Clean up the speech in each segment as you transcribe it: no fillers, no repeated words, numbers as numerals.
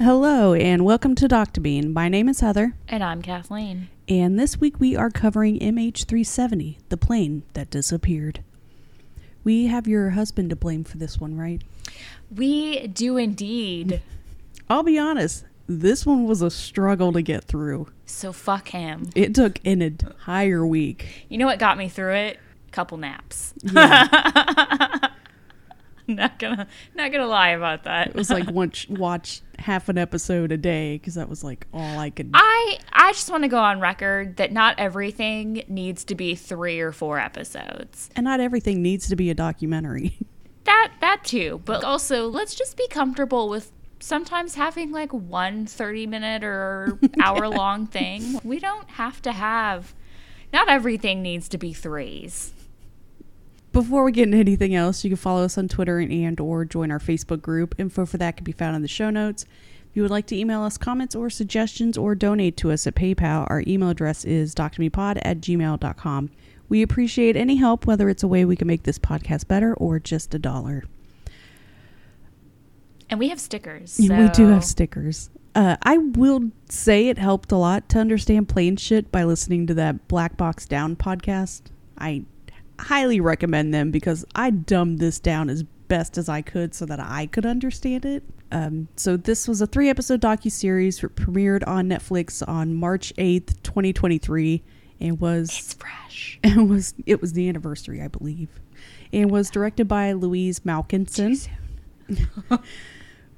Hello and welcome to Dr. Bean. My name is Heather. And I'm Kathleen. And this week we are covering MH370, the plane that disappeared. We have your husband to blame for this one, right? We do indeed. I'll be honest, this one was a struggle to get through. So fuck him. It took an entire week. You know what got me through it? A couple naps. Yeah. Not gonna lie about that. It was like watch half an episode a day because that was like all I could. I just want to go on record that not everything needs to be 3 or 4 episodes, and not everything needs to be a documentary. That too, but also let's just be comfortable with sometimes having like one 30-minute or hour-long thing. We don't have to have. Not everything needs to be 3s. Before we get into anything else, you can follow us on Twitter and or join our Facebook group. Info for that can be found in the show notes. If you would like to email us comments or suggestions or donate to us at PayPal, our email address is drmepod@gmail.com. We appreciate any help, whether it's a way we can make this podcast better or just $1. And we have stickers. So. Yeah, we do have stickers. I will say it helped a lot to understand plane shit by listening to that Black Box Down podcast. I highly recommend them because I dumbed this down as best as I could so that I could understand it. So this was a 3-episode docuseries premiered on Netflix on March 8th, 2023. It's fresh. It was the anniversary, I believe. And was directed by Louise Malkinson.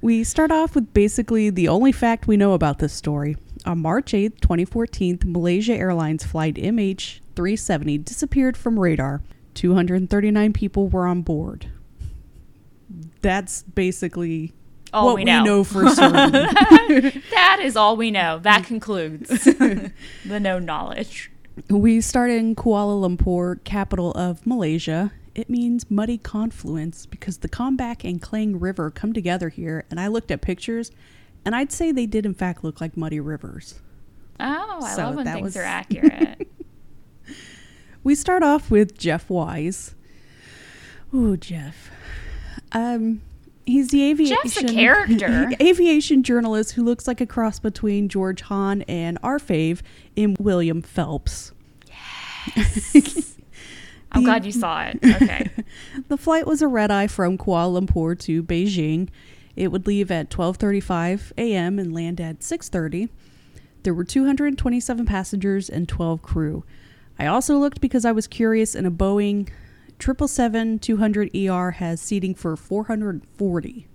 We start off with basically the only fact we know about this story. On March 8th, 2014, Malaysia Airlines flight MH370 disappeared from radar. 239 people were on board. That's basically all what we know for certain. That is all we know. That concludes the known knowledge. We start in Kuala Lumpur, capital of Malaysia. It means muddy confluence because the Komback and Klang River come together here, and I looked at pictures, and I'd say they did in fact look like muddy rivers. Oh, I love when things are accurate. We start off with Jeff Wise. Ooh, Jeff. He's the aviation... Jeff's a character. Aviation journalist who looks like a cross between George Hahn and our fave in William Phelps. Yes. I'm glad you saw it. Okay. The flight was a red-eye from Kuala Lumpur to Beijing. It would leave at 12:35 a.m. and land at 6:30. There were 227 passengers and 12 crew. I also looked because I was curious, and a Boeing 777-200ER has seating for 440.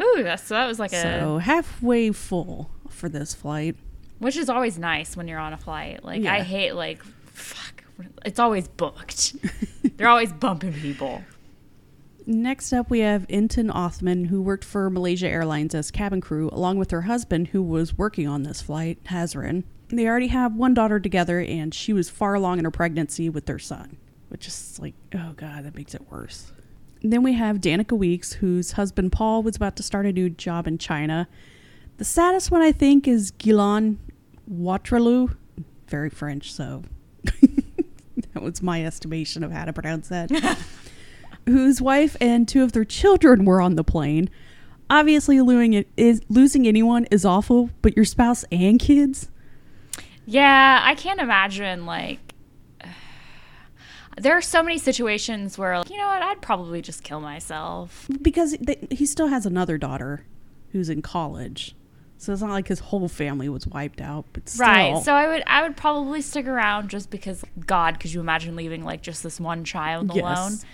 Ooh, that was like so halfway full for this flight. Which is always nice when you're on a flight. Like, yeah. I hate, like, fuck, it's always booked. They're always bumping people. Next up, we have Intan Othman, who worked for Malaysia Airlines as cabin crew, along with her husband, who was working on this flight, Hazrin. They already have one daughter together, and she was far along in her pregnancy with their son, which is like, oh God, that makes it worse. And then we have Danica Weeks, whose husband, Paul, was about to start a new job in China. The saddest one, I think, is Ghyslain Wattrelos. Very French, so that was my estimation of how to pronounce that. Whose wife and 2 of their children were on the plane. Obviously, losing anyone is awful, but your spouse and kids? Yeah, I can't imagine, like, there are so many situations where, like, you know what, I'd probably just kill myself. Because he still has another daughter who's in college. So it's not like his whole family was wiped out, but still. Right, so I would probably stick around just because, God, could you imagine leaving, like, just this one child alone? Yes.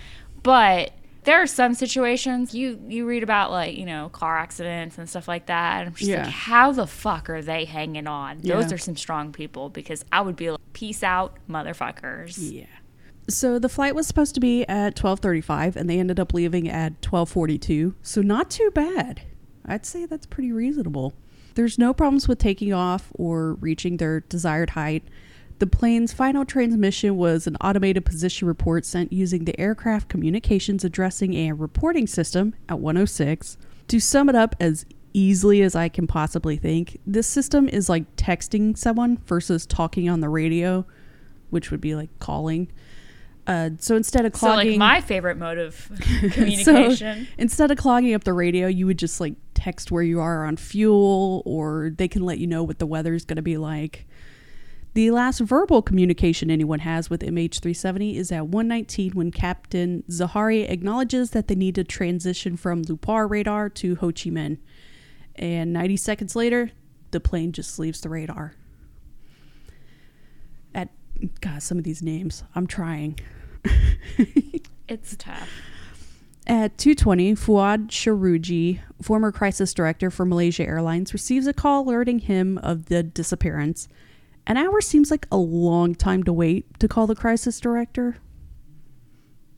But there are some situations you read about, like, you know, car accidents and stuff like that. And I'm just like, how the fuck are they hanging on? Those are some strong people because I would be like, peace out, motherfuckers. Yeah. So the flight was supposed to be at 12:35 and they ended up leaving at 12:42. So not too bad. I'd say that's pretty reasonable. There's no problems with taking off or reaching their desired height. The plane's final transmission was an automated position report sent using the Aircraft Communications Addressing and Reporting System at 106. To sum it up as easily as I can possibly think, this system is like texting someone versus talking on the radio, which would be like calling. So instead of clogging... So like my favorite mode of communication. So instead of clogging up the radio, you would just like text where you are on fuel, or they can let you know what the weather's going to be like. The last verbal communication anyone has with MH370 is at 1:19 when Captain Zahari acknowledges that they need to transition from Lupar radar to Ho Chi Minh. And 90 seconds later, the plane just leaves the radar. At, God, some of these names. I'm trying. It's tough. At 2:20, Fuad Sharuji, former crisis director for Malaysia Airlines, receives a call alerting him of the disappearance. An hour seems like a long time to wait to call the crisis director.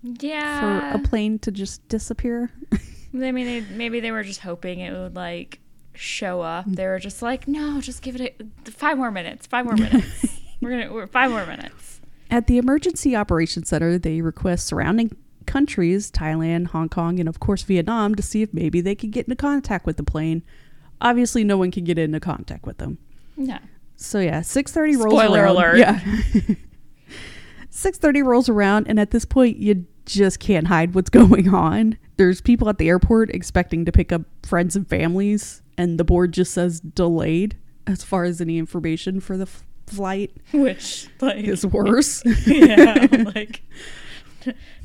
Yeah. For a plane to just disappear. I mean, maybe they were just hoping it would, like, show up. They were just like, no, just give it a, 5 more minutes. 5 more minutes. We're 5 more minutes. At the Emergency Operations Center, they request surrounding countries, Thailand, Hong Kong, and of course Vietnam, to see if maybe they could get into contact with the plane. Obviously, no one could get into contact with them. No. So yeah, 6:30 rolls around. Spoiler alert. Yeah. 6:30 rolls around, and at this point, you just can't hide what's going on. There's people at the airport expecting to pick up friends and families, and the board just says delayed as far as any information for the flight. Which, like, is worse. Yeah, like,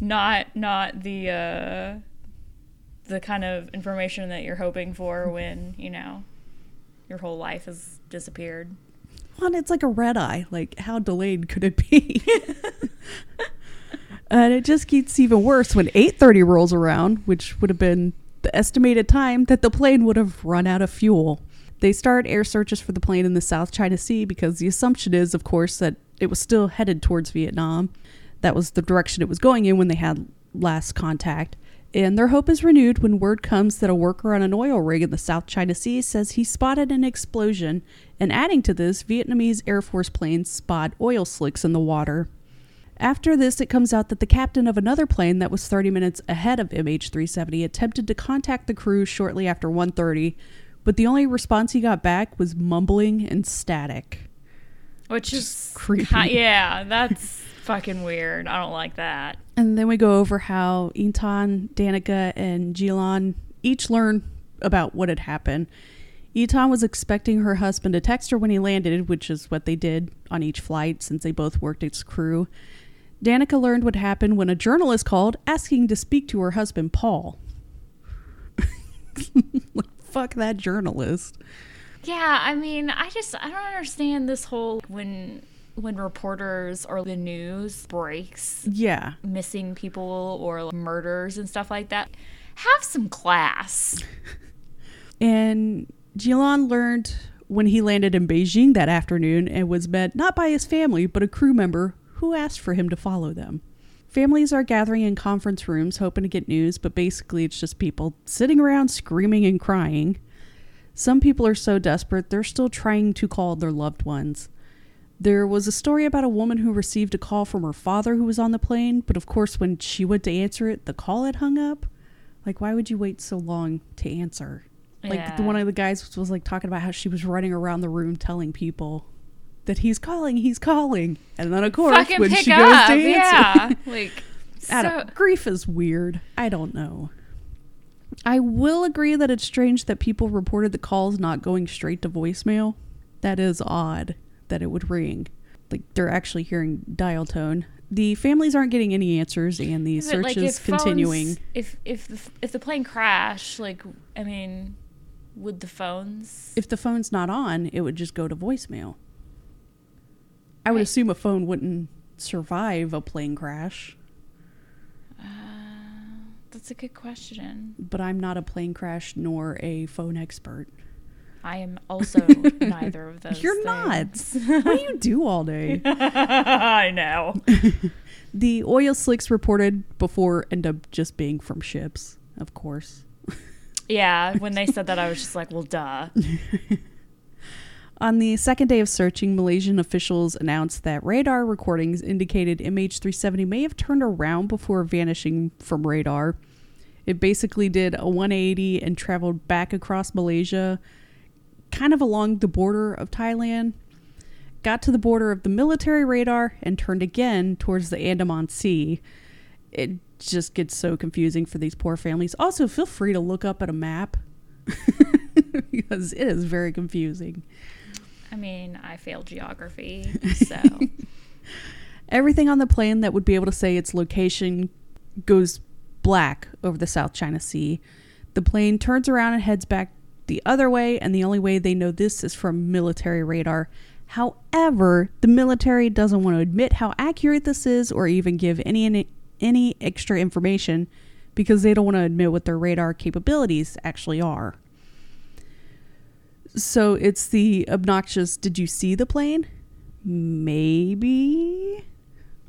not the the kind of information that you're hoping for when, you know, your whole life has disappeared. Well, it's like a red eye. Like, how delayed could it be? And it just gets even worse when 8:30 rolls around, which would have been the estimated time that the plane would have run out of fuel. They start air searches for the plane in the South China Sea because the assumption is, of course, that it was still headed towards Vietnam. That was the direction it was going in when they had last contact. And their hope is renewed when word comes that a worker on an oil rig in the South China Sea says he spotted an explosion. And adding to this, Vietnamese Air Force planes spot oil slicks in the water. After this, it comes out that the captain of another plane that was 30 minutes ahead of MH370 attempted to contact the crew shortly after 1:30, but the only response he got back was mumbling and static. Which is creepy. Yeah, that's fucking weird. I don't like that. And then we go over how Intan, Danica, and Ghyslain each learn about what had happened. Intan was expecting her husband to text her when he landed, which is what they did on each flight since they both worked as crew. Danica learned what happened when a journalist called asking to speak to her husband, Paul. Like, fuck that journalist. Yeah, I mean, I don't understand this whole when reporters or the news breaks, yeah, missing people or like murders and stuff like that. Have some class. And Ghyslain learned when he landed in Beijing that afternoon and was met not by his family, but a crew member who asked for him to follow them. Families are gathering in conference rooms hoping to get news, but basically it's just people sitting around screaming and crying. Some people are so desperate, they're still trying to call their loved ones. There was a story about a woman who received a call from her father who was on the plane, but of course when she went to answer it, the call had hung up. Like, why would you wait so long to answer? Like, yeah. One of the guys was like talking about how she was running around the room telling people that he's calling. And then, of course, fucking when she up. Goes to answer. Yeah. Like, grief is weird. I don't know. I will agree that it's strange that people reported the calls not going straight to voicemail. That is odd that it would ring. Like, they're actually hearing dial tone. The families aren't getting any answers, and the search is continuing. If the plane crashed, like, I mean, would the phones... If the phone's not on, it would just go to voicemail. I would assume a phone wouldn't survive a plane crash. That's a good question. But I'm not a plane crash nor a phone expert. I am also neither of those. You're things. Not. What do you do all day? I know. The oil slicks reported before end up just being from ships, of course. Yeah, when they said that, I was just like, well, duh. On the second day of searching, Malaysian officials announced that radar recordings indicated MH370 may have turned around before vanishing from radar. It basically did a 180 and traveled back across Malaysia, kind of along the border of Thailand, got to the border of the military radar, and turned again towards the Andaman Sea. It just gets so confusing for these poor families. Also, feel free to look up at a map because it is very confusing. I mean, I failed geography, so. Everything on the plane that would be able to say its location goes black over the South China Sea. The plane turns around and heads back the other way, and the only way they know this is from military radar. However, the military doesn't want to admit how accurate this is or even give any extra information because they don't want to admit what their radar capabilities actually are. So it's the obnoxious, did you see the plane? Maybe.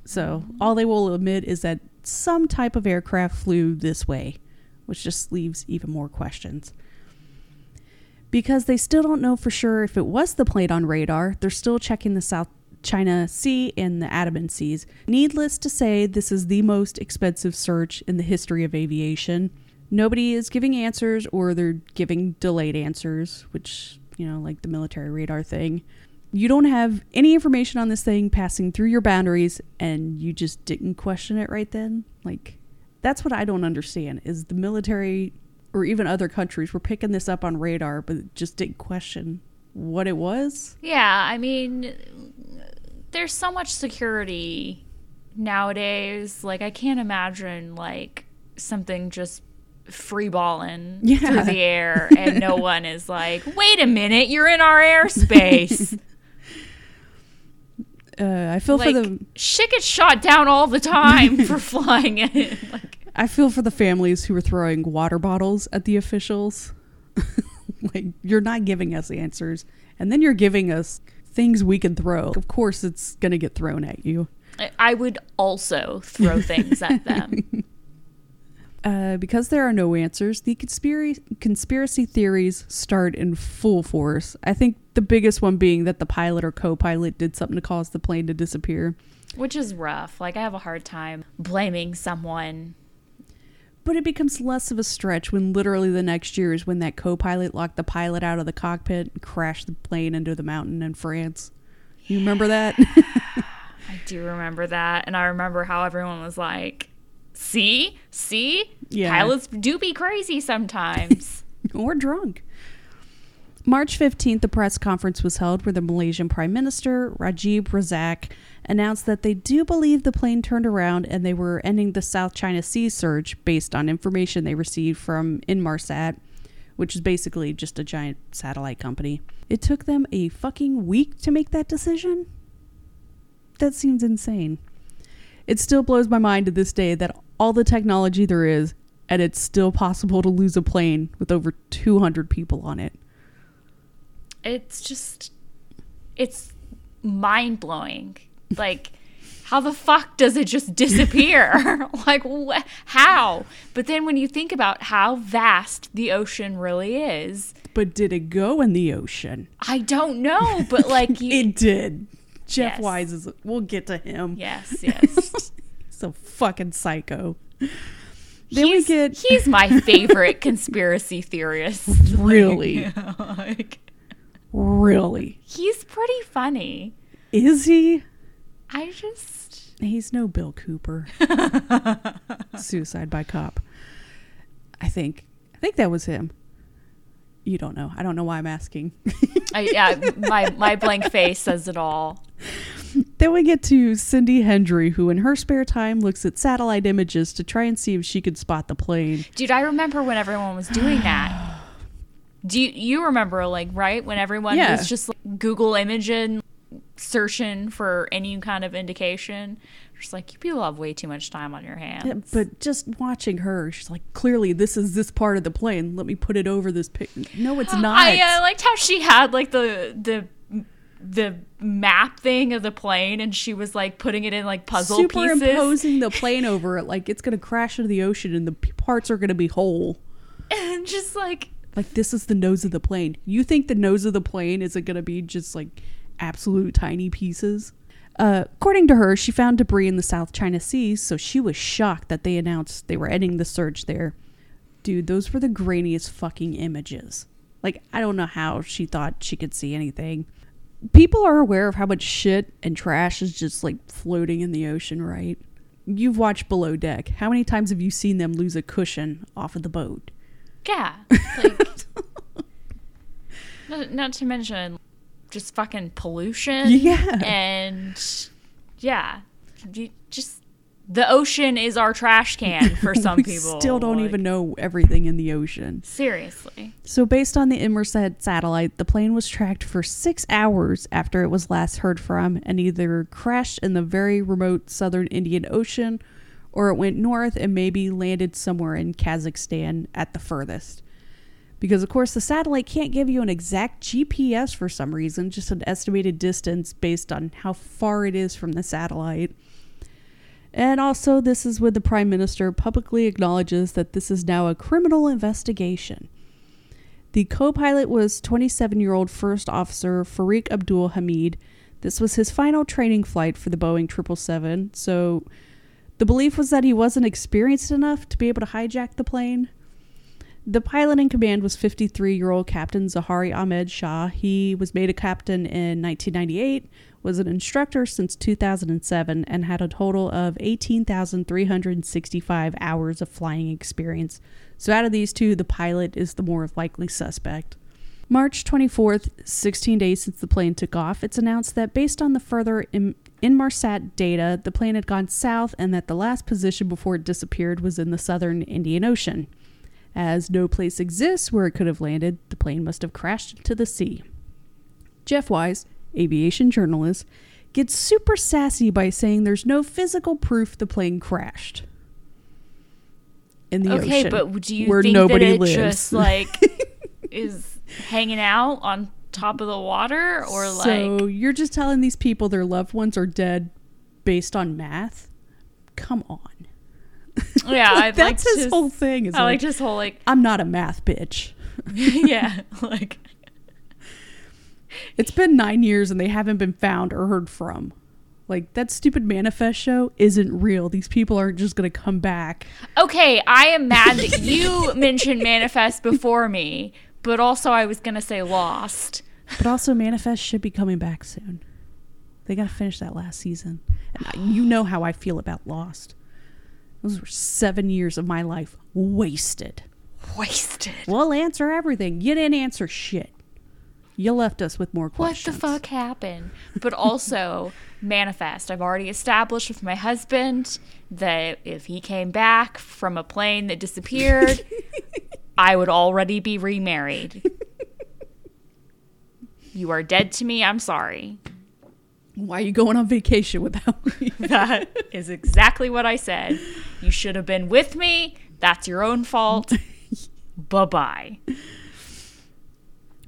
So all they will admit is that some type of aircraft flew this way, which just leaves even more questions. Because they still don't know for sure if it was the plane on radar, they're still checking the South China Sea and the Andaman Seas. Needless to say, this is the most expensive search in the history of aviation. Nobody is giving answers, or they're giving delayed answers, which, you know, like the military radar thing. You don't have any information on this thing passing through your boundaries, and you just didn't question it right then. Like, that's what I don't understand, is the military, or even other countries, were picking this up on radar, but just didn't question what it was. Yeah, I mean, there's so much security nowadays. Like, I can't imagine, like, something just free-balling through the air and no one is like, wait a minute, you're in our airspace. I feel like, for the... shit gets shot down all the time for flying in. Like, I feel for the families who were throwing water bottles at the officials. Like, you're not giving us answers, and then you're giving us things we can throw. Of course it's going to get thrown at you. I would also throw things at them. Because there are no answers, the conspiracy theories start in full force. I think the biggest one being that the pilot or co-pilot did something to cause the plane to disappear. Which is rough. Like, I have a hard time blaming someone. But it becomes less of a stretch when literally the next year is when that co-pilot locked the pilot out of the cockpit and crashed the plane into the mountain in France. You remember that? I do remember that. And I remember how everyone was like, see? Yeah. Pilots do be crazy sometimes. Or drunk. March 15th, the press conference was held where the Malaysian Prime Minister, Najib Razak, announced that they do believe the plane turned around and they were ending the South China Sea search based on information they received from Inmarsat, which is basically just a giant satellite company. It took them a fucking week to make that decision? That seems insane. It still blows my mind to this day that all the technology there is, and it's still possible to lose a plane with over 200 people on it. It's just, it's mind-blowing. Like, how the fuck does it just disappear? Like, how? But then when you think about how vast the ocean really is. But did it go in the ocean? I don't know, but like. It did. Jeff Wise is, we'll get to him. Yes. He's a fucking psycho. Then he's my favorite conspiracy theorist. Really? Like. Really? He's pretty funny. Is he? He's no Bill Cooper. Suicide by cop. I think that was him. You don't know. I don't know why I'm asking. My blank face says it all. Then we get to Cindy Hendry, who in her spare time looks at satellite images to try and see if she could spot the plane. Dude, I remember when everyone was doing that. Do you remember, like, right? When everyone was just like, Google imaging, searching for any kind of indication. Just like, you people have way too much time on your hands. Yeah, but just watching her, she's like, clearly this is this part of the plane. Let me put it over this pic. No, it's not. I liked how she had, like, the map thing of the plane, and she was like putting it in like puzzle pieces. Superimposing the plane over it. Like, it's going to crash into the ocean and the parts are going to be whole. And just like... Like, this is the nose of the plane. You think the nose of the plane isn't going to be just, like, absolute tiny pieces? According to her, she found debris in the South China Sea, so she was shocked that they announced they were ending the search there. Dude, those were the grainiest fucking images. Like, I don't know how she thought she could see anything. People are aware of how much shit and trash is just, like, floating in the ocean, right? You've watched Below Deck. How many times have you seen them lose a cushion off of the boat? Yeah. Like, not to mention just fucking pollution. Yeah. And yeah, just the ocean is our trash can for some people. Still don't even know everything in the ocean. Seriously. So based on the Inmarsat satellite, the plane was tracked for 6 hours after it was last heard from and either crashed in the very remote southern Indian Ocean or it went north and maybe landed somewhere in Kazakhstan at the furthest. Because, of course, the satellite can't give you an exact GPS for some reason, just an estimated distance based on how far it is from the satellite. And also, this is when the Prime Minister publicly acknowledges that this is now a criminal investigation. The co-pilot was 27-year-old First Officer Farik Abdul Hamid. This was his final training flight for the Boeing 777, so the belief was that he wasn't experienced enough to be able to hijack the plane. The pilot in command was 53-year-old Captain Zahari Ahmed Shah. He was made a captain in 1998, was an instructor since 2007, and had a total of 18,365 hours of flying experience. So out of these two, the pilot is the more likely suspect. March 24th, 16 days since the plane took off, it's announced that based on the further Inmarsat data, the plane had gone south and that the last position before it disappeared was in the southern Indian Ocean. As no place exists where it could have landed, the plane must have crashed into the sea. Jeff Wise, aviation journalist, gets super sassy by saying there's no physical proof the plane crashed in the ocean. Okay, but do you think nobody that it lives. Just, is hanging out on top of the water? Or so you're just telling these people their loved ones are dead based on math? Come on. Yeah, that's his whole thing. I like his whole I'm not a math bitch. Yeah, it's been 9 years and they haven't been found or heard from. That stupid manifesto isn't real. These people aren't just gonna come back. Okay, I am mad that you mentioned manifest before me, but also I was gonna say lost. But also manifest should be coming back soon. They gotta finish that last season. And you know how I feel about Lost. Those were 7 years of my life wasted. Wasted. We'll answer everything. You didn't answer shit. You left us with more questions. What the fuck happened? But also, manifest. I've already established with my husband that if he came back from a plane that disappeared, I would already be remarried. You are dead to me. I'm sorry. Why are you going on vacation without me? That is exactly what I said. You should have been with me. That's your own fault. Bye-bye.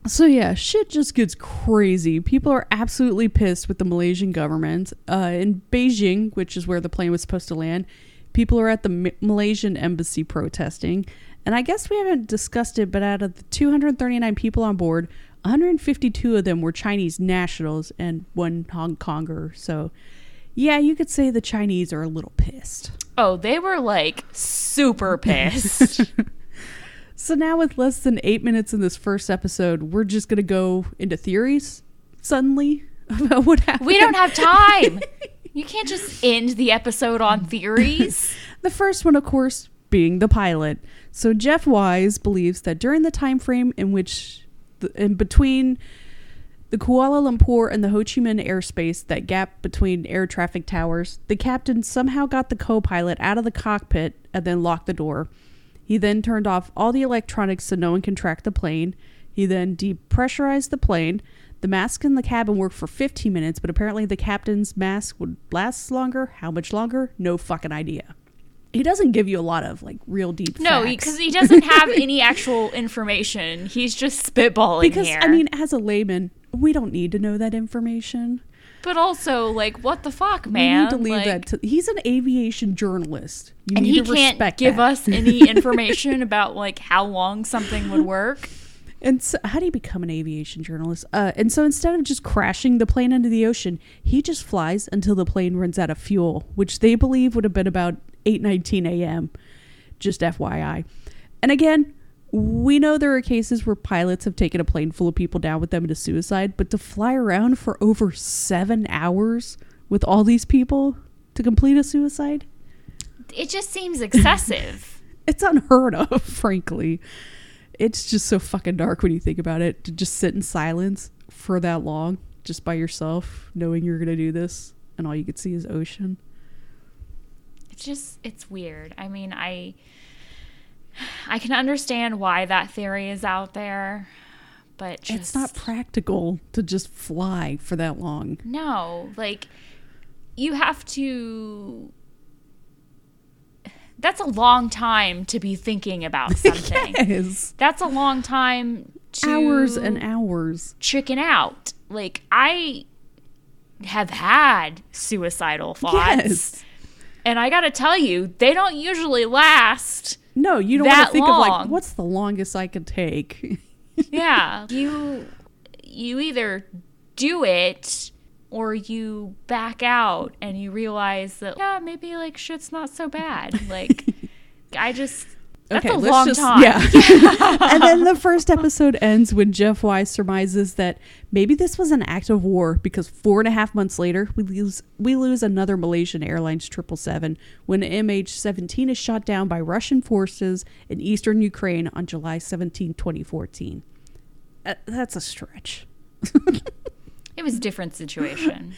So yeah, shit just gets crazy. People are absolutely pissed with the Malaysian government. In Beijing, which is where the plane was supposed to land, people are at the Malaysian embassy protesting. And I guess we haven't discussed it, but out of the 239 people on board, 152 of them were Chinese nationals and one Hong Konger. So, yeah, you could say the Chinese are a little pissed. Oh, they were super pissed. So now with less than 8 minutes in this first episode, we're just going to go into theories suddenly about what happened. We don't have time. You can't just end the episode on theories. The first one, of course, being the pilot. So Jeff Wise believes that during the time frame in between the Kuala Lumpur and the Ho Chi Minh airspace, that gap between air traffic towers, the captain somehow got the co-pilot out of the cockpit and then locked the door. He then turned off all the electronics so no one can track the plane. He then depressurized the plane. The mask in the cabin worked for 15 minutes, but apparently the captain's mask would last longer. How much longer? No fucking idea. He doesn't give you a lot of real deep facts. No, because he doesn't have any actual information. He's just spitballing here. Because, as a layman, we don't need to know that information. But also, what the fuck, man? We need to leave that to... He's an aviation journalist. You need to respect that. And he can't give us any information about, how long something would work. And so, how do you become an aviation journalist? And so instead of just crashing the plane into the ocean, he just flies until the plane runs out of fuel, which they believe would have been about 8:19 a.m. Just FYI. And again, we know there are cases where pilots have taken a plane full of people down with them into suicide, but to fly around for over 7 hours with all these people to complete a suicide? It just seems excessive. It's unheard of, frankly. It's just so fucking dark when you think about it, to just sit in silence for that long, just by yourself, knowing you're going to do this, and all you could see is ocean. It's just, it's weird. I mean, I can understand why that theory is out there, but just, it's not practical to just fly for that long. No, like, you have to... That's a long time to be thinking about something. Yes. That's a long time to... Hours and hours. Chicken out. Like, I have had suicidal thoughts. Yes. And I got to tell you, they don't usually last. No, you don't want to think of, like, what's the longest I could take? Yeah. You either do it... Or you back out and you realize that, yeah, maybe, like, shit's not so bad. Like, that's a long time. Yeah. Yeah. And then the first episode ends when Jeff Wise surmises that maybe this was an act of war, because 4.5 months later, we lose another Malaysian Airlines 777 when MH17 is shot down by Russian forces in eastern Ukraine on July 17, 2014. That's a stretch. It was a different situation.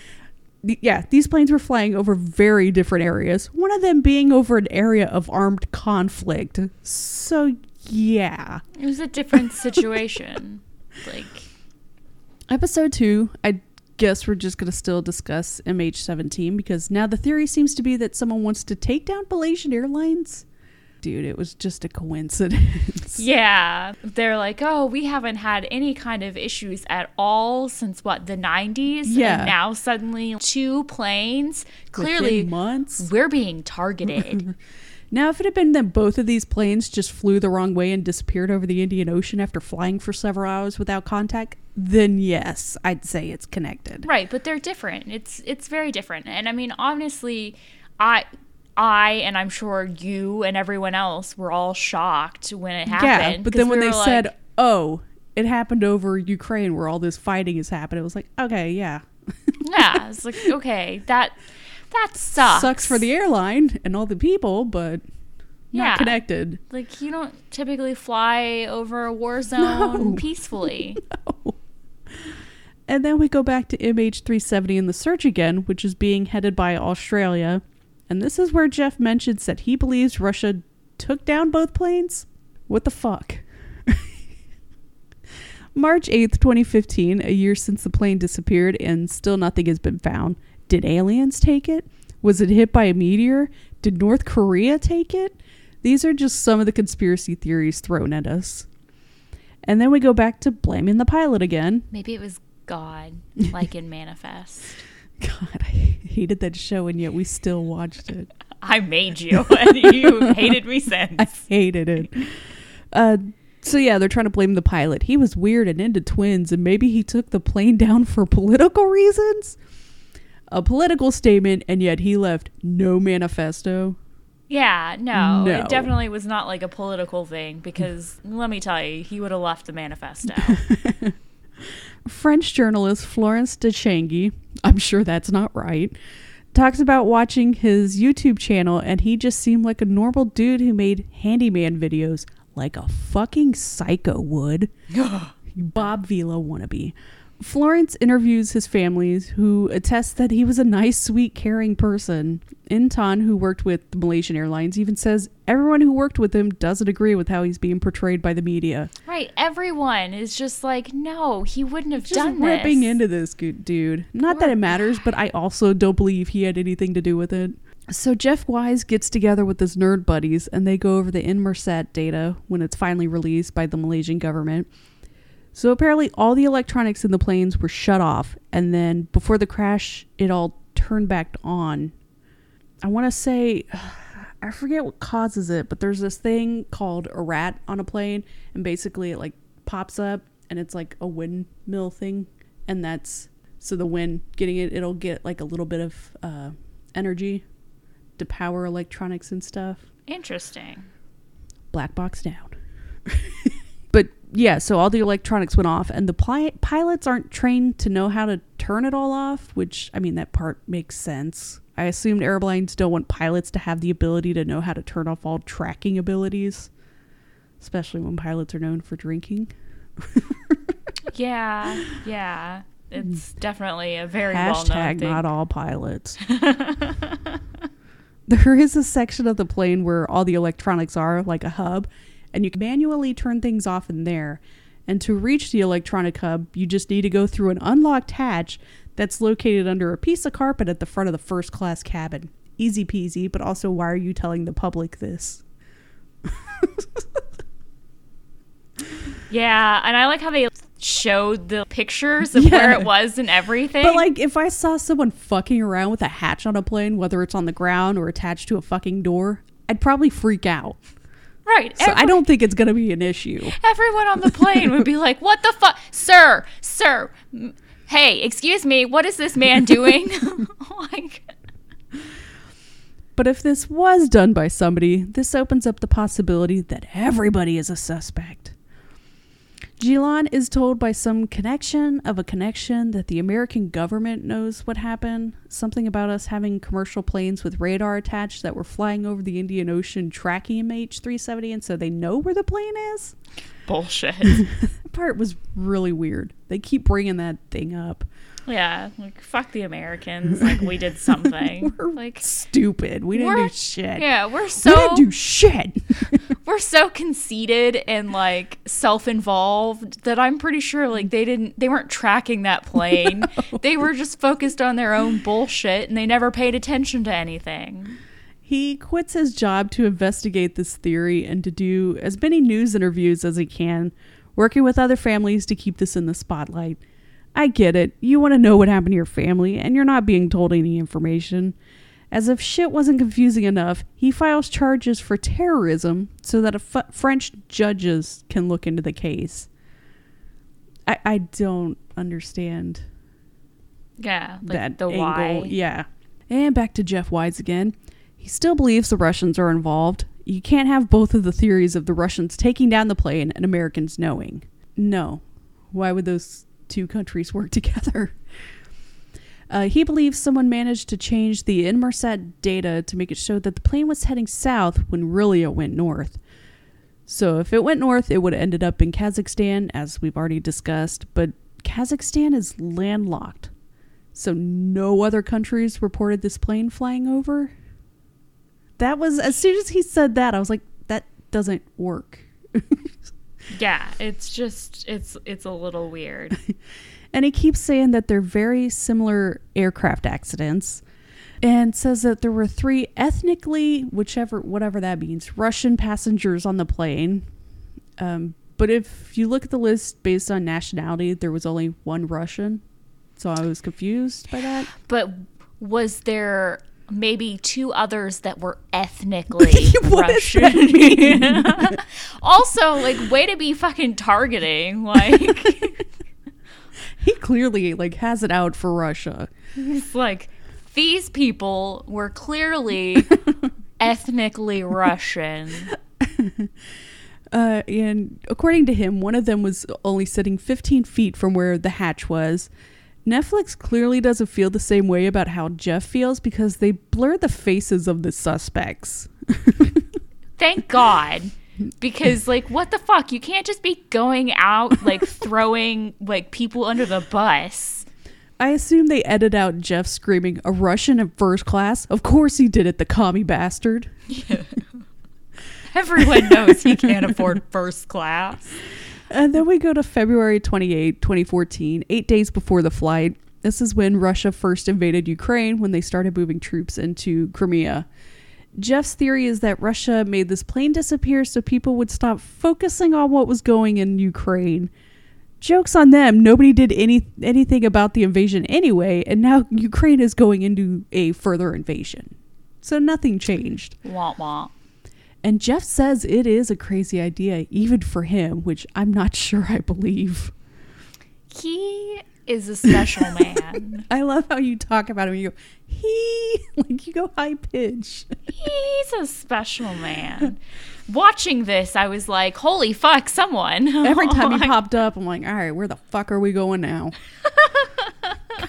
Yeah, these planes were flying over very different areas. One of them being over an area of armed conflict. So, yeah. It was a different situation. Like, Episode 2, I guess we're just going to still discuss MH17, because now the theory seems to be that someone wants to take down Malaysian Airlines. Dude, it was just a coincidence. Yeah. They're like, oh, we haven't had any kind of issues at all since, what, the 90s? Yeah. And now suddenly 2 planes. Clearly, within months, we're being targeted. Now, if it had been that both of these planes just flew the wrong way and disappeared over the Indian Ocean after flying for several hours without contact, then yes, I'd say it's connected. Right, but they're different. It's very different. And I mean, honestly, I and I'm sure you and everyone else were all shocked when it happened. Yeah, but then when they said, oh, it happened over Ukraine where all this fighting has happened, it was like, okay, yeah. Yeah, it's like, okay, that sucks. Sucks for the airline and all the people, but not connected. Like, you don't typically fly over a war zone peacefully. No. And then we go back to MH370 in the search again, which is being headed by Australia. And this is where Jeff mentions that he believes Russia took down both planes. What the fuck? March 8th, 2015, a year since the plane disappeared and still nothing has been found. Did aliens take it? Was it hit by a meteor? Did North Korea take it? These are just some of the conspiracy theories thrown at us. And then we go back to blaming the pilot again. Maybe it was God, like in Manifest. God, I hated that show, and yet we still watched it. I made you, and you hated me since. I hated it. So yeah, they're trying to blame the pilot. He was weird and into twins, and maybe he took the plane down for political reasons? A political statement, and yet he left no manifesto? Yeah, no. It definitely was not like a political thing, because let me tell you, he would have left the manifesto. French journalist Florence de Changy, I'm sure that's not right, talks about watching his YouTube channel, and he just seemed like a normal dude who made handyman videos like a fucking psycho would. Bob Vila wannabe. Florence interviews his families, who attest that he was a nice, sweet, caring person. Intan, who worked with the Malaysian Airlines, even says everyone who worked with him doesn't agree with how he's being portrayed by the media. Right. Everyone is just like, no, he wouldn't have done this. Just ripping into this dude. Not that it matters, but I also don't believe he had anything to do with it. So Jeff Wise gets together with his nerd buddies, and they go over the Inmarsat data when it's finally released by the Malaysian government. So apparently all the electronics in the planes were shut off, and then before the crash, it all turned back on. I want to say, I forget what causes it, but there's this thing called a rat on a plane, and basically it like pops up, and it's like a windmill thing, and that's, so the wind getting it, it'll get like a little bit of energy to power electronics and stuff. Interesting. Black Box Down. But yeah, so all the electronics went off, and the pilots aren't trained to know how to turn it all off, which, I mean, that part makes sense. I assumed airlines don't want pilots to have the ability to know how to turn off all tracking abilities. especially when pilots are known for drinking. Yeah. It's definitely a very well-known thing. Not all pilots. There is a section of the plane where all the electronics are, like a hub, and you can manually turn things off in there. And to reach the electronic hub, you just need to go through an unlocked hatch that's located under a piece of carpet at the front of the first class cabin. Easy peasy, but also why are you telling the public this? Yeah, and I like how they showed the pictures of where it was and everything. But like, if I saw someone fucking around with a hatch on a plane, whether it's on the ground or attached to a fucking door, I'd probably freak out. Right. So I don't think it's going to be an issue. Everyone on the plane would be like, what the fuck? Sir. Hey, excuse me. What is this man doing? Like... But if this was done by somebody, this opens up the possibility that everybody is a suspect. Ghyslain is told by some connection of a connection that the American government knows what happened. Something about us having commercial planes with radar attached that were flying over the Indian Ocean tracking MH370, and so they know where the plane is? Bullshit. That part was really weird. They keep bringing that thing up. Yeah, like, fuck the Americans. Like, we did something. We're like stupid. We didn't do shit. Yeah, we didn't do shit. We're so conceited and like self-involved that I'm pretty sure like they weren't tracking that plane. No. They were just focused on their own bullshit and they never paid attention to anything. He quits his job to investigate this theory and to do as many news interviews as he can, working with other families to keep this in the spotlight. I get it. You want to know what happened to your family, and you're not being told any information. As if shit wasn't confusing enough, he files charges for terrorism so that French judges can look into the case. I don't understand. Yeah, like that the angle. Why. Yeah. And back to Jeff Wise again. He still believes the Russians are involved. You can't have both of the theories of the Russians taking down the plane and Americans knowing. No. Why would those two countries work together? He believes someone managed to change the Inmarsat data to make it show that the plane was heading south when really it went north. So if it went north, it would have ended up in Kazakhstan, as we've already discussed, but Kazakhstan is landlocked. So no other countries reported this plane flying over? That was, as soon as he said that, I was like, that doesn't work. Yeah, it's just, it's a little weird. And he keeps saying that they're very similar aircraft accidents and says that there were three ethnically, whatever that means, Russian passengers on the plane. But if you look at the list based on nationality, there was only one Russian. So I was confused by that. But was there... maybe two others that were ethnically Russian. What does that mean? Also, like, way to be fucking targeting. Like, he clearly like has it out for Russia. He's like, these people were clearly ethnically Russian. And according to him, one of them was only sitting 15 feet from where the hatch was. Netflix clearly doesn't feel the same way about how Jeff feels because they blur the faces of the suspects. Thank God. Because, like, what the fuck? You can't just be going out, like, throwing, like, people under the bus. I assume they edit out Jeff screaming, "A Russian in first class? Of course he did it, the commie bastard." Yeah. Everyone knows he can't afford first class. And then we go to February 28, 2014, 8 days before the flight. This is when Russia first invaded Ukraine, when they started moving troops into Crimea. Jeff's theory is that Russia made this plane disappear so people would stop focusing on what was going in Ukraine. Joke's on them. Nobody did anything about the invasion anyway, and now Ukraine is going into a further invasion. So nothing changed. Wah wah. And Jeff says it is a crazy idea, even for him, which I'm not sure I believe. He is a special man. I love how you talk about him. You go, you go high pitch. He's a special man. Watching this, I was like, holy fuck, someone. Every time he popped up, I'm like, all right, where the fuck are we going now?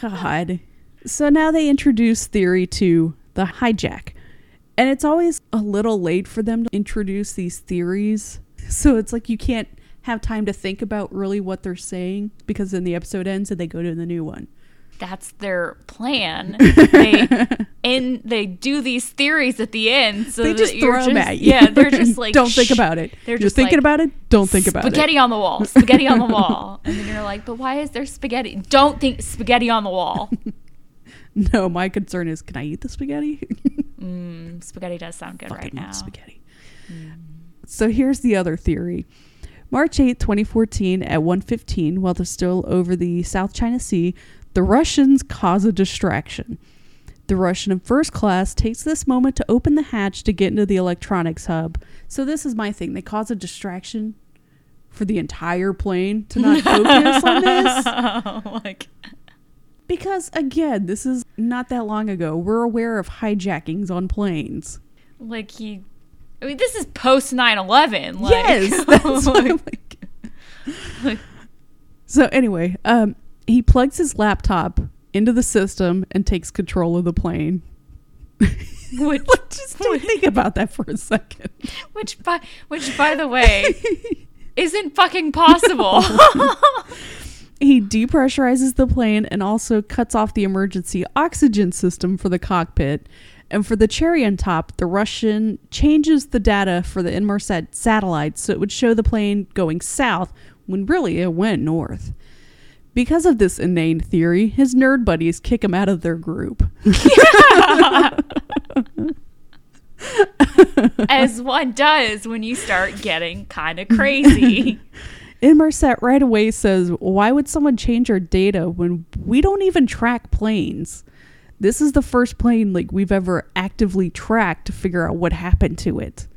God. So now they introduce theory to the hijack. And it's always a little late for them to introduce these theories. So it's like you can't have time to think about really what they're saying, because then the episode ends and they go to the new one. That's their plan. They do these theories at the end, so they just throw them at you. Yeah, they're just like, don't think about it. They're just thinking like, about it. Don't think about spaghetti it. Spaghetti on the wall. Spaghetti on the wall. And then you're like, but why is there spaghetti? Don't think spaghetti on the wall. No, my concern is, can I eat the spaghetti? Spaghetti does sound good. Fucking right now. Spaghetti. So here's the other theory. March 8, 2014 at 1:15, while they're still over the South China Sea, the Russians cause a distraction. The Russian in first class takes this moment to open the hatch to get into the electronics hub. So this is my thing. They cause a distraction for the entire plane to not focus on this. Because, again, this is not that long ago. We're aware of hijackings on planes. This is post 9/11. Yes, that's what I'm like. So anyway, he plugs his laptop into the system and takes control of the plane. Which, think about that for a second. Which by the way, isn't fucking possible. No. He depressurizes the plane and also cuts off the emergency oxygen system for the cockpit. And for the cherry on top, the Russian changes the data for the Inmarsat satellite so it would show the plane going south when really it went north. Because of this inane theory, his nerd buddies kick him out of their group. Yeah. As one does when you start getting kind of crazy. Inmarsat right away says, why would someone change our data when we don't even track planes? This is the first plane we've ever actively tracked to figure out what happened to it.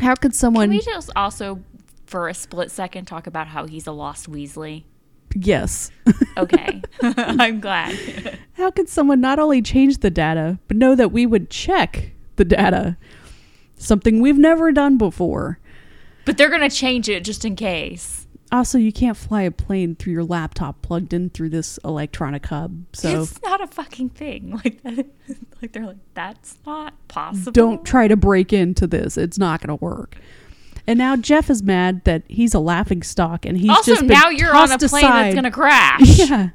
How could someone... Can we just also, for a split second, talk about how he's a lost Weasley? Yes. Okay. I'm glad. How could someone not only change the data, but know that we would check the data? Something we've never done before. But they're going to change it just in case. Also, you can't fly a plane through your laptop plugged in through this electronic hub. So it's not a fucking thing. They're like, that's not possible. Don't try to break into this. It's not going to work. And now Jeff is mad that he's a laughingstock, and he's also, just been now you're on a plane that's going to crash. Yeah.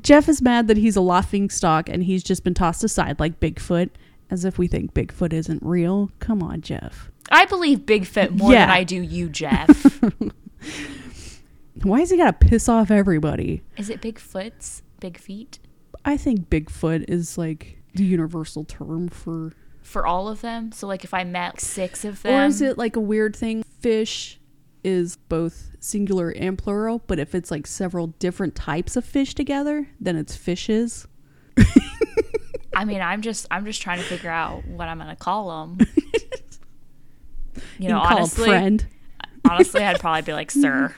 Jeff is mad that he's a laughingstock, and he's just been tossed aside like Bigfoot, as if we think Bigfoot isn't real. Come on, Jeff. I believe Bigfoot more than I do you, Jeff. Why has he got to piss off everybody? Is it Bigfoot's big feet? I think Bigfoot is the universal term for all of them. So if I met six of them. Or is it a weird thing? Fish is both singular and plural, but if it's several different types of fish together, then it's fishes. I mean, I'm just trying to figure out what I'm gonna call them. You know, honestly, call a friend. Honestly, I'd probably be like, sir.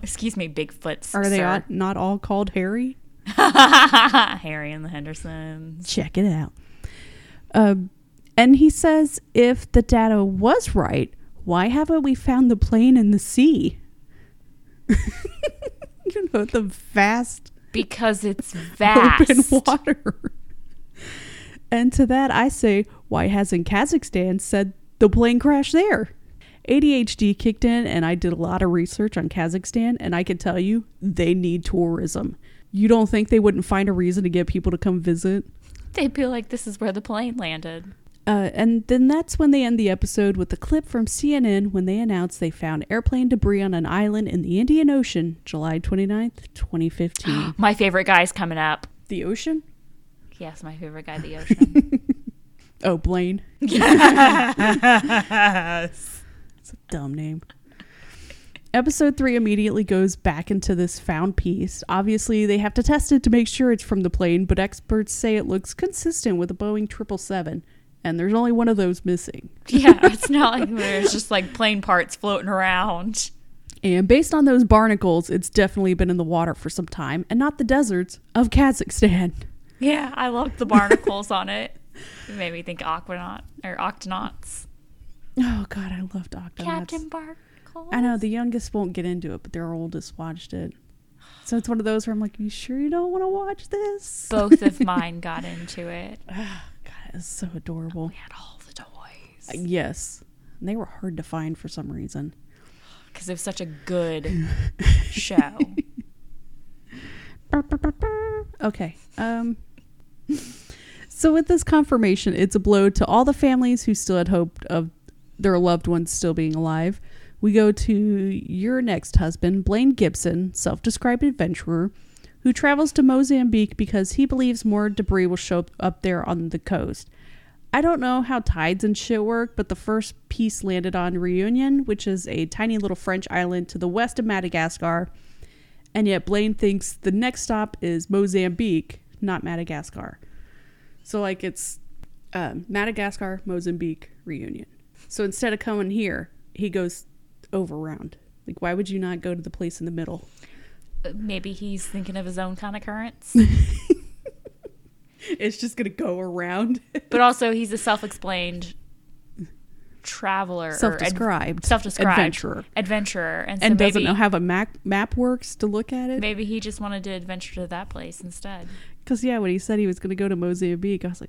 Excuse me, Bigfoot. Are they not all called Harry? Harry and the Hendersons. Check it out. And he says, if the data was right, why haven't we found the plane in the sea? The vast. Because it's vast. Open water. And to that, I say, why hasn't Kazakhstan said the plane crashed there? ADHD kicked in, and I did a lot of research on Kazakhstan, and I can tell you they need tourism. You don't think they wouldn't find a reason to get people to come visit? They'd be like, this is where the plane landed. And then that's when they end the episode with the clip from CNN when they announced they found airplane debris on an island in the Indian Ocean, July 29th, 2015. My favorite guy's coming up. The ocean? Yes, my favorite guy, the ocean. Oh, Blaine. Yes. It's a dumb name. Episode 3 immediately goes back into this found piece. Obviously, they have to test it to make sure it's from the plane, but experts say it looks consistent with a Boeing 777, and there's only one of those missing. Yeah, it's not there's just plane parts floating around. And based on those barnacles, it's definitely been in the water for some time, and not the deserts of Kazakhstan. Yeah, I love the barnacles on it. It made me think Aquanaut or Octonauts. Oh, God, I loved Octonauts. Captain Barnacles. I know, the youngest won't get into it, but their oldest watched it. So it's one of those where I'm like, you sure you don't want to watch this? Both of mine got into it. Oh, God, it's so adorable. We had all the toys. Yes. And they were hard to find for some reason. Because it was such a good show. Okay. So with this confirmation, it's a blow to all the families who still had hoped of their loved ones still being alive. We go to your next husband, Blaine Gibson, self-described adventurer, who travels to Mozambique because he believes more debris will show up there on the coast. I don't know how tides and shit work, but the first piece landed on Reunion, which is a tiny little French island to the west of Madagascar. And yet Blaine thinks the next stop is Mozambique, not Madagascar. So like it's Madagascar, Mozambique, Reunion. So instead of coming here, he goes over round. Like, why would you not go to the place in the middle? Maybe he's thinking of his own kind of currents. It's just gonna go around. But also, he's a self-explained traveler, self-described adventurer, and so maybe doesn't know how a map works to look at it. Maybe he just wanted to adventure to that place instead. Because yeah, when he said he was gonna go to Mozambique, I was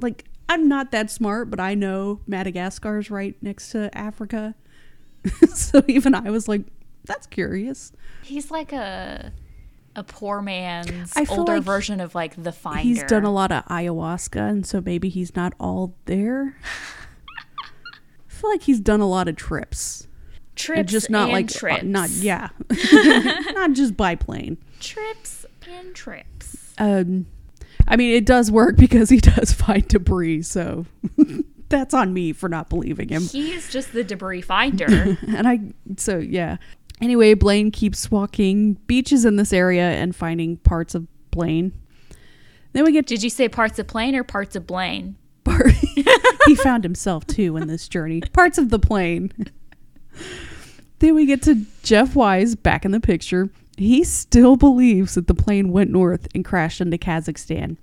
like, I'm not that smart, but I know Madagascar's right next to Africa. So even I was like, that's curious. He's like a poor man's older version of like The Finder. He's done a lot of ayahuasca, and so maybe he's not all there. I feel like he's done a lot of trips and just not and like trips. Not yeah not just biplane trips. I mean, it does work because he does find debris, so that's on me for not believing him. He's just the debris finder. Anyway, Blaine keeps walking beaches in this area and finding parts of Blaine. Then we get... Did you say parts of plane or parts of Blaine? He found himself, too, in this journey. Parts of the plane. Then we get to Jeff Wise back in the picture. He still believes that the plane went north and crashed into Kazakhstan.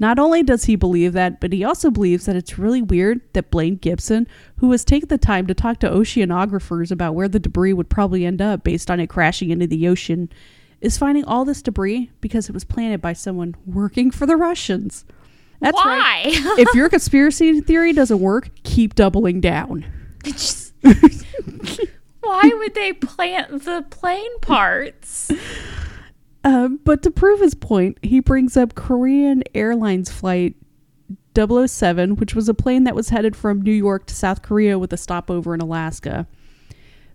Not only does he believe that, but he also believes that it's really weird that Blaine Gibson, who has taken the time to talk to oceanographers about where the debris would probably end up based on it crashing into the ocean, is finding all this debris because it was planted by someone working for the Russians. That's why? Right. If your conspiracy theory doesn't work, keep doubling down. Why would they plant the plane parts? But to prove his point, he brings up Korean Airlines Flight 007, which was a plane that was headed from New York to South Korea with a stopover in Alaska.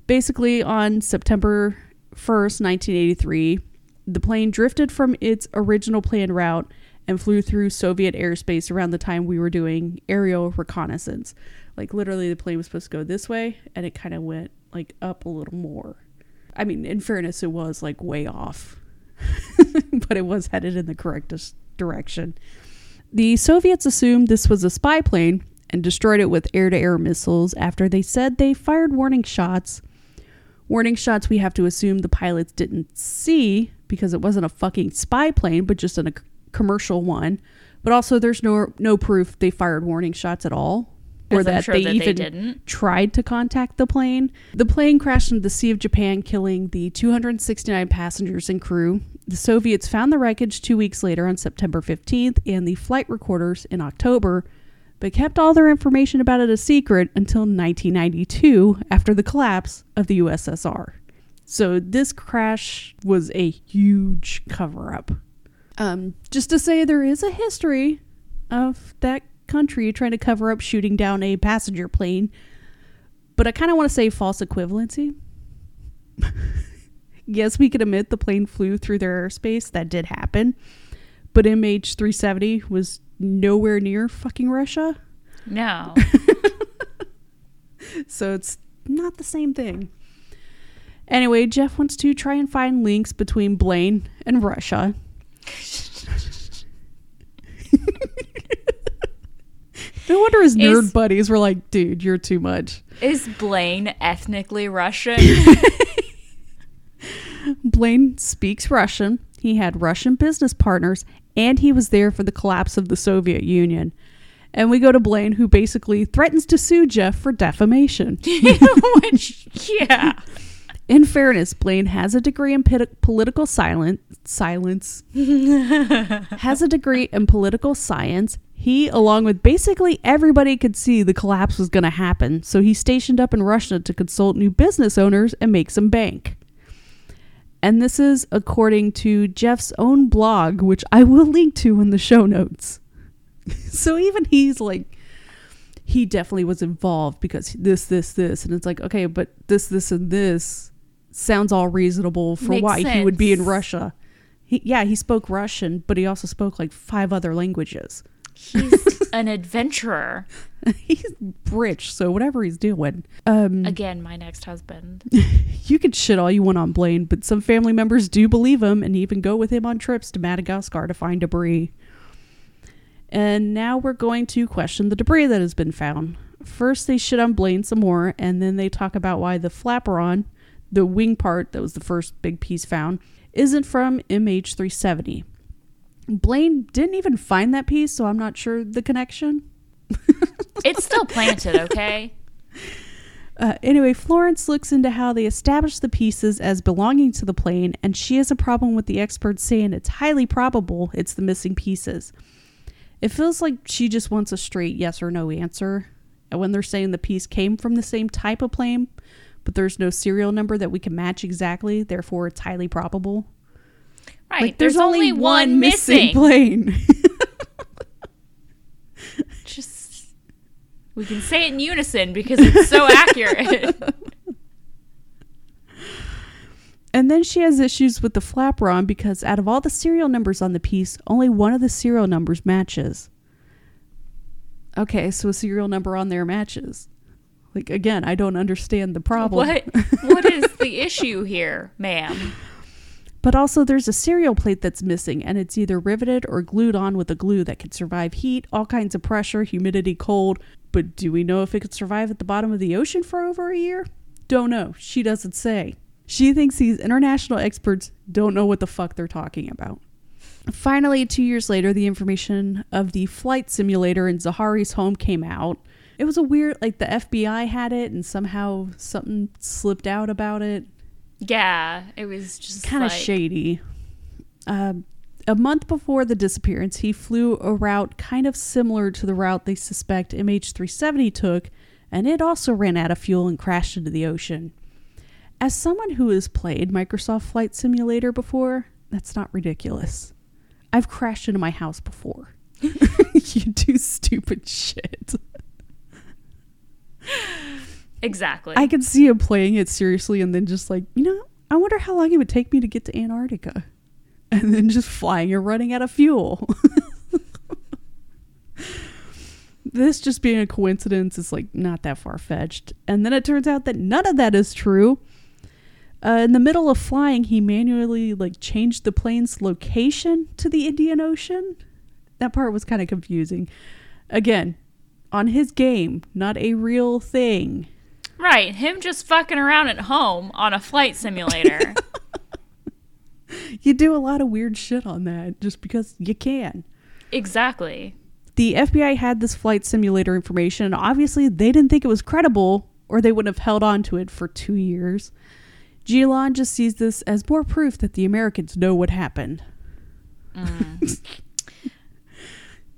Basically, on September 1st, 1983, the plane drifted from its original planned route and flew through Soviet airspace around the time we were doing aerial reconnaissance. Like, literally, the plane was supposed to go this way, and it kind of went, like, up a little more. I mean, in fairness, it was, like, way off. But it was headed in the correct direction. The Soviets assumed this was a spy plane and destroyed it with air-to-air missiles after they said they fired warning shots. Warning shots we have to assume the pilots didn't see because it wasn't a fucking spy plane, but just a commercial one. But also there's no proof they fired warning shots at all, or that they even tried to contact the plane. The plane crashed into the Sea of Japan, killing the 269 passengers and crew. The Soviets found the wreckage 2 weeks later on September 15th and the flight recorders in October, but kept all their information about it a secret until 1992 after the collapse of the USSR. So this crash was a huge cover-up. Just to say there is a history of that country trying to cover up shooting down a passenger plane, but I kind of want to say false equivalency. Yes, we can admit the plane flew through their airspace. That did happen. But MH370 was nowhere near fucking Russia. No. So it's not the same thing. Anyway, Jeff wants to try and find links between Blaine and Russia. No wonder his nerd buddies were like, dude, you're too much. Is Blaine ethnically Russian? Blaine speaks Russian. He had Russian business partners, and he was there for the collapse of the Soviet Union. And we go to Blaine, who basically threatens to sue Jeff for defamation. Which, yeah. In fairness, Blaine has a degree in political science. He, along with basically everybody, could see the collapse was going to happen, so he stationed up in Russia to consult new business owners and make some bank. And this is according to Jeff's own blog, which I will link to in the show notes. So even he's like, he definitely was involved because this. And it's like, okay, but this, and this sounds all reasonable for makes why sense. He would be in Russia. He spoke Russian, but he also spoke like 5 other languages. He's an adventurer. He's rich, so whatever he's doing. Again, my next husband. You can shit all you want on Blaine, but some family members do believe him and even go with him on trips to Madagascar to find debris. And now we're going to question the debris that has been found. First, they shit on Blaine some more, and then they talk about why the flaperon, the wing part that was the first big piece found, isn't from MH370. Blaine didn't even find that piece, so I'm not sure the connection. It's still planted, okay? Anyway, Florence looks into how they established the pieces as belonging to the plane, and she has a problem with the experts saying it's highly probable it's the missing pieces. It feels like she just wants a straight yes or no answer. And when they're saying the piece came from the same type of plane, but there's no serial number that we can match exactly, therefore it's highly probable. Right. Like, there's only one missing plane. Just, we can say it in unison because it's so accurate. And then she has issues with the flaperon because out of all the serial numbers on the piece, only one of the serial numbers matches. Okay, so a serial number on there matches. Like, again, I don't understand the problem. What is the issue here, ma'am? But also there's a serial plate that's missing, and it's either riveted or glued on with a glue that can survive heat, all kinds of pressure, humidity, cold. But do we know if it could survive at the bottom of the ocean for over a year? Don't know. She doesn't say. She thinks these international experts don't know what the fuck they're talking about. Finally, 2 years later, the information of the flight simulator in Zahari's home came out. It was a weird, like, the FBI had it and somehow something slipped out about it. Yeah, it was just kind of like shady. A month before the disappearance, he flew a route kind of similar to the route they suspect MH370 took, and it also ran out of fuel and crashed into the ocean. As someone who has played Microsoft Flight Simulator before, that's not ridiculous. I've crashed into my house before. You do stupid shit. Exactly. I could see him playing it seriously and then just like, you know, I wonder how long it would take me to get to Antarctica. And then just flying and running out of fuel. This just being a coincidence is like not that far-fetched. And then it turns out that none of that is true. In the middle of flying, he manually like changed the plane's location to the Indian Ocean. That part was kind of confusing. Again, on his game, not a real thing. Right, him just fucking around at home on a flight simulator. You do a lot of weird shit on that just because you can. Exactly. The FBI had this flight simulator information, and obviously they didn't think it was credible or they wouldn't have held on to it for 2 years. Ghyslain just sees this as more proof that the Americans know what happened.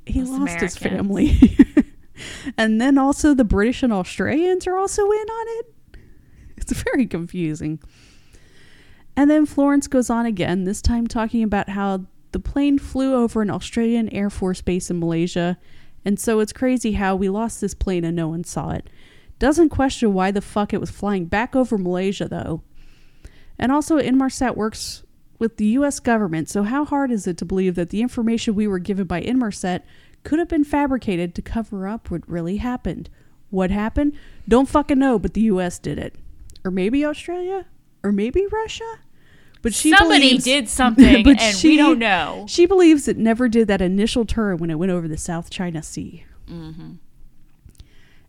He lost Americans. His family. And then also the British and Australians are also in on it. It's very confusing. And then Florence goes on again, this time talking about how the plane flew over an Australian Air Force base in Malaysia. And so it's crazy how we lost this plane and no one saw it. Doesn't question why the fuck it was flying back over Malaysia, though. And also Inmarsat works with the U.S. government. So how hard is it to believe that the information we were given by Inmarsat could have been fabricated to cover up what really happened? What happened? Don't fucking know, but the U.S. did it. Or maybe Australia? Or maybe Russia? But somebody did something, but we don't know. She believes it never did that initial turn when it went over the South China Sea. Mm-hmm.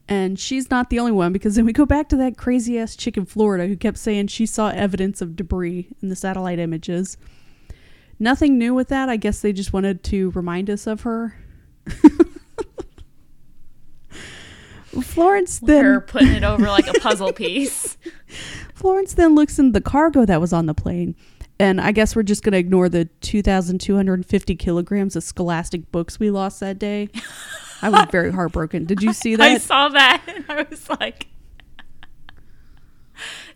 And she's not the only one, because then we go back to that crazy-ass chick in Florida who kept saying she saw evidence of debris in the satellite images. Nothing new with that. I guess they just wanted to remind us of her. Florence then her putting it over like a puzzle piece. Florence then looks in the cargo that was on the plane, and I guess we're just going to ignore the 2,250 kilograms of scholastic books we lost that day. I was very heartbroken. Did you see that? I saw that and I was like,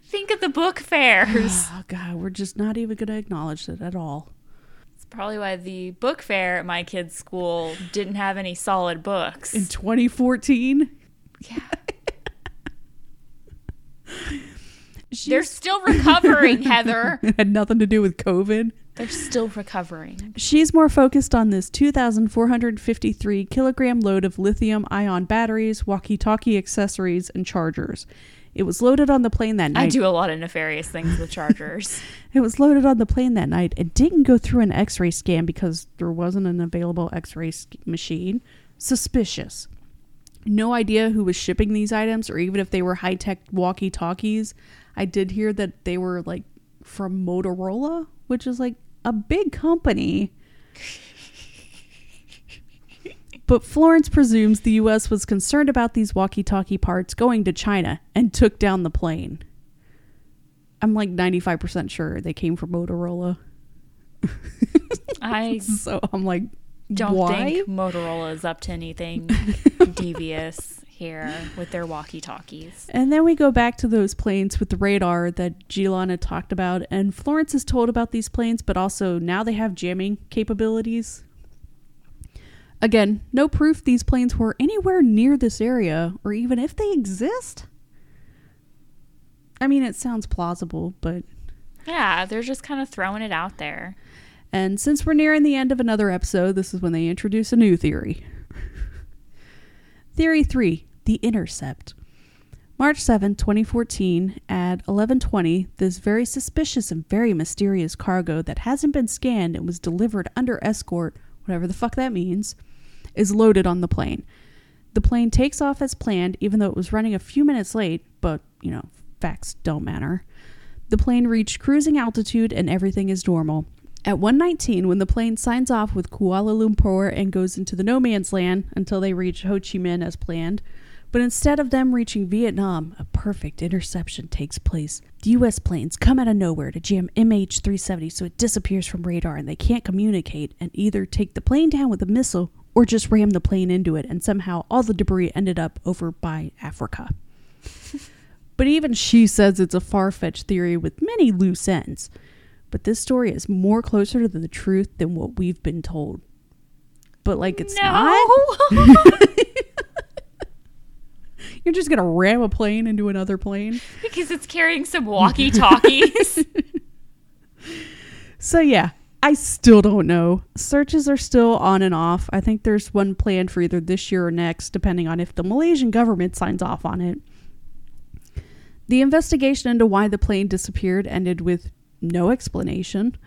think of the book fairs. Oh, God, we're just not even going to acknowledge it at all. It's probably why the book fair at my kids' school didn't have any solid books. In 2014? Yeah. They're still recovering, Heather. It had nothing to do with COVID. They're still recovering. She's more focused on this 2,453 kilogram load of lithium-ion batteries, walkie-talkie accessories, and chargers. It was loaded on the plane that night. I do a lot of nefarious things with chargers. It was loaded on the plane that night. It didn't go through an x-ray scan because there wasn't an available x-ray machine. Suspicious. No idea who was shipping these items or even if they were high-tech walkie-talkies. I did hear that they were like from Motorola, which is like a big company. But Florence presumes the U.S. was concerned about these walkie-talkie parts going to China and took down the plane. I'm like 95% sure they came from Motorola. I don't think Motorola is up to anything devious here with their walkie-talkies. And then we go back to those planes with the radar that Ghyslain had talked about. And Florence is told about these planes, but also now they have jamming capabilities. Again, no proof these planes were anywhere near this area, or even if they exist. I mean, it sounds plausible, but... yeah, they're just kind of throwing it out there. And since we're nearing the end of another episode, this is when they introduce a new theory. Theory 3, the intercept. March 7, 2014, at 11:20, this very suspicious and very mysterious cargo that hasn't been scanned and was delivered under escort, whatever the fuck that means, is loaded on the plane. The plane takes off as planned, even though it was running a few minutes late, but, you know, facts don't matter. The plane reached cruising altitude and everything is normal. At 1:19, when the plane signs off with Kuala Lumpur and goes into the no man's land until they reach Ho Chi Minh as planned, but instead of them reaching Vietnam, a perfect interception takes place. The U.S. planes come out of nowhere to jam MH370 so it disappears from radar and they can't communicate and either take the plane down with a missile or just ram the plane into it, and somehow all the debris ended up over by Africa. But even she says it's a far-fetched theory with many loose ends. But this story is more closer to the truth than what we've been told. But like, it's not. You're just going to ram a plane into another plane? Because it's carrying some walkie-talkies. So, yeah, I still don't know. Searches are still on and off. I think there's one planned for either this year or next, depending on if the Malaysian government signs off on it. The investigation into why the plane disappeared ended with no explanation.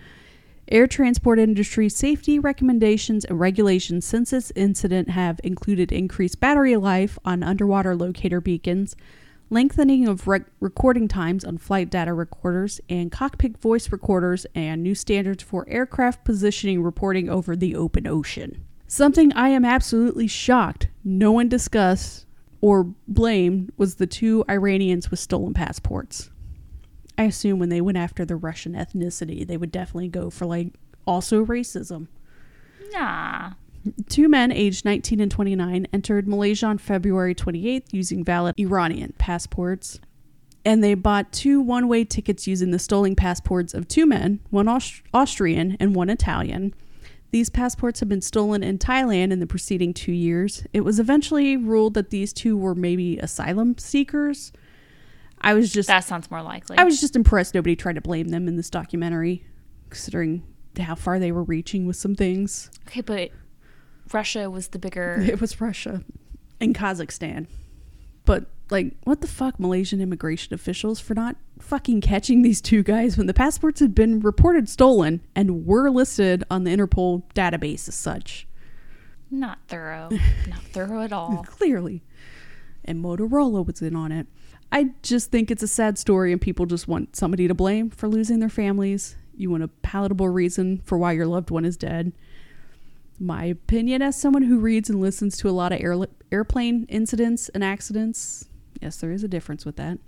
Air transport industry safety recommendations and regulations since this incident have included increased battery life on underwater locator beacons, lengthening of recording times on flight data recorders and cockpit voice recorders, and new standards for aircraft positioning reporting over the open ocean. Something I am absolutely shocked no one discussed or blamed was the two Iranians with stolen passports. I assume when they went after the Russian ethnicity, they would definitely go for, like, also racism. Nah. Two men aged 19 and 29 entered Malaysia on February 28th using valid Iranian passports. And they bought two one-way tickets using the stolen passports of two men, one Austrian and one Italian. These passports had been stolen in Thailand in the preceding 2 years. It was eventually ruled that these two were maybe asylum seekers. That sounds more likely. I was just impressed nobody tried to blame them in this documentary, considering how far they were reaching with some things. Okay, but Russia was the bigger... It was Russia and Kazakhstan. But, like, what the fuck, Malaysian immigration officials, for not fucking catching these two guys when the passports had been reported stolen and were listed on the Interpol database as such. Not thorough. Not thorough at all. Clearly. And Motorola was in on it. I just think it's a sad story and people just want somebody to blame for losing their families. You want a palatable reason for why your loved one is dead. My opinion, as someone who reads and listens to a lot of airplane incidents and accidents, yes, there is a difference with that.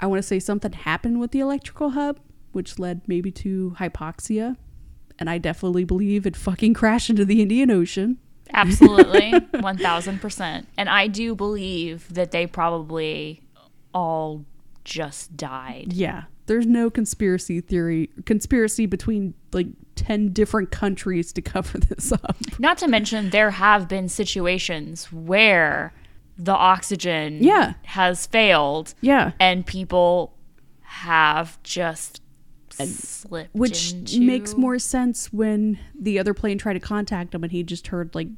I want to say something happened with the electrical hub, which led maybe to hypoxia. And I definitely believe it fucking crashed into the Indian Ocean. Absolutely. 1,000%. And I do believe that they probably all just died. Yeah. There's no conspiracy between like 10 different countries to cover this up. Not to mention there have been situations where the oxygen has failed. Yeah. And people have just slipped. Which makes more sense when the other plane tried to contact him and he just heard like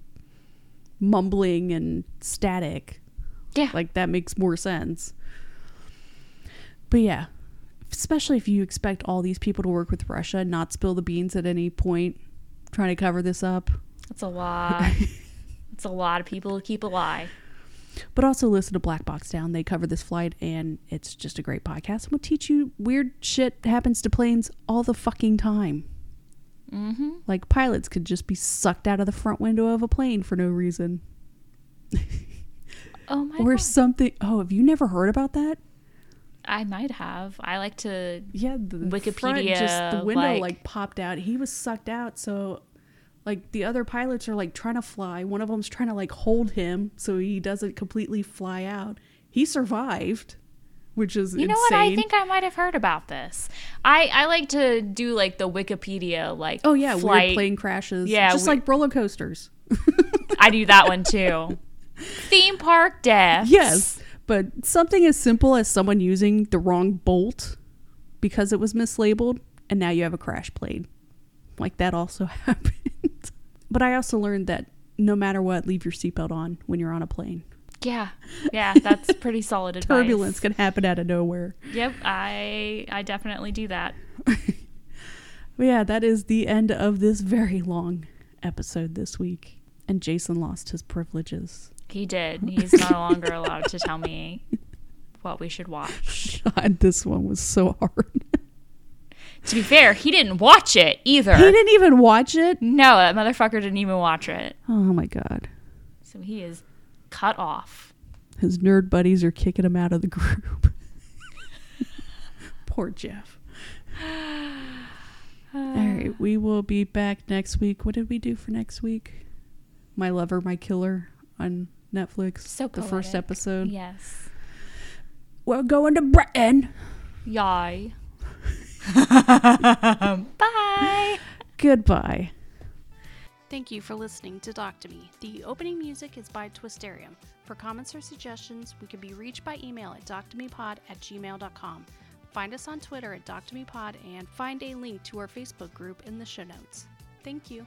mumbling and static. Yeah. Like that makes more sense. But yeah. Especially if you expect all these people to work with Russia and not spill the beans at any point trying to cover this up. That's a lot. That's a lot of people to keep alive. But also listen to Black Box Down. They cover this flight and it's just a great podcast. We'll teach you weird shit happens to planes all the fucking time. Mm-hmm. Like pilots could just be sucked out of the front window of a plane for no reason. Oh my God. Or something. Oh, have you never heard about that? I might have. I like to the Wikipedia front, just the window like popped out. He was sucked out, so like the other pilots are like trying to fly. One of them's trying to like hold him so he doesn't completely fly out. He survived, which is insane. You know what? I think I might have heard about this. I like to do like the Wikipedia like flight. Weird plane crashes. Yeah, just like roller coasters. I do that one too. Theme park deaths. Yes. But something as simple as someone using the wrong bolt because it was mislabeled, and now you have a crash plane. Like, that also happened. But I also learned that no matter what, leave your seatbelt on when you're on a plane. Yeah. Yeah, that's pretty solid advice. Turbulence can happen out of nowhere. Yep, I definitely do that. But yeah, that is the end of this very long episode this week. And Jason lost his privileges. He did. He's no longer allowed to tell me what we should watch. God, this one was so hard. To be fair, he didn't watch it either. He didn't even watch it? No, that motherfucker didn't even watch it. Oh, my God. So he is cut off. His nerd buddies are kicking him out of the group. Poor Jeff. All right, we will be back next week. What did we do for next week? My Lover, My Killer. On Netflix, so the first episode. Yes, we're going to Britain. Yay! Bye. Goodbye. Thank you for listening to Talk to Me. The opening music is by Twisterium. For comments or suggestions, we can be reached by email at talktomepod@gmail.com. Find us on Twitter at talktomepod and find a link to our Facebook group in the show notes. Thank you.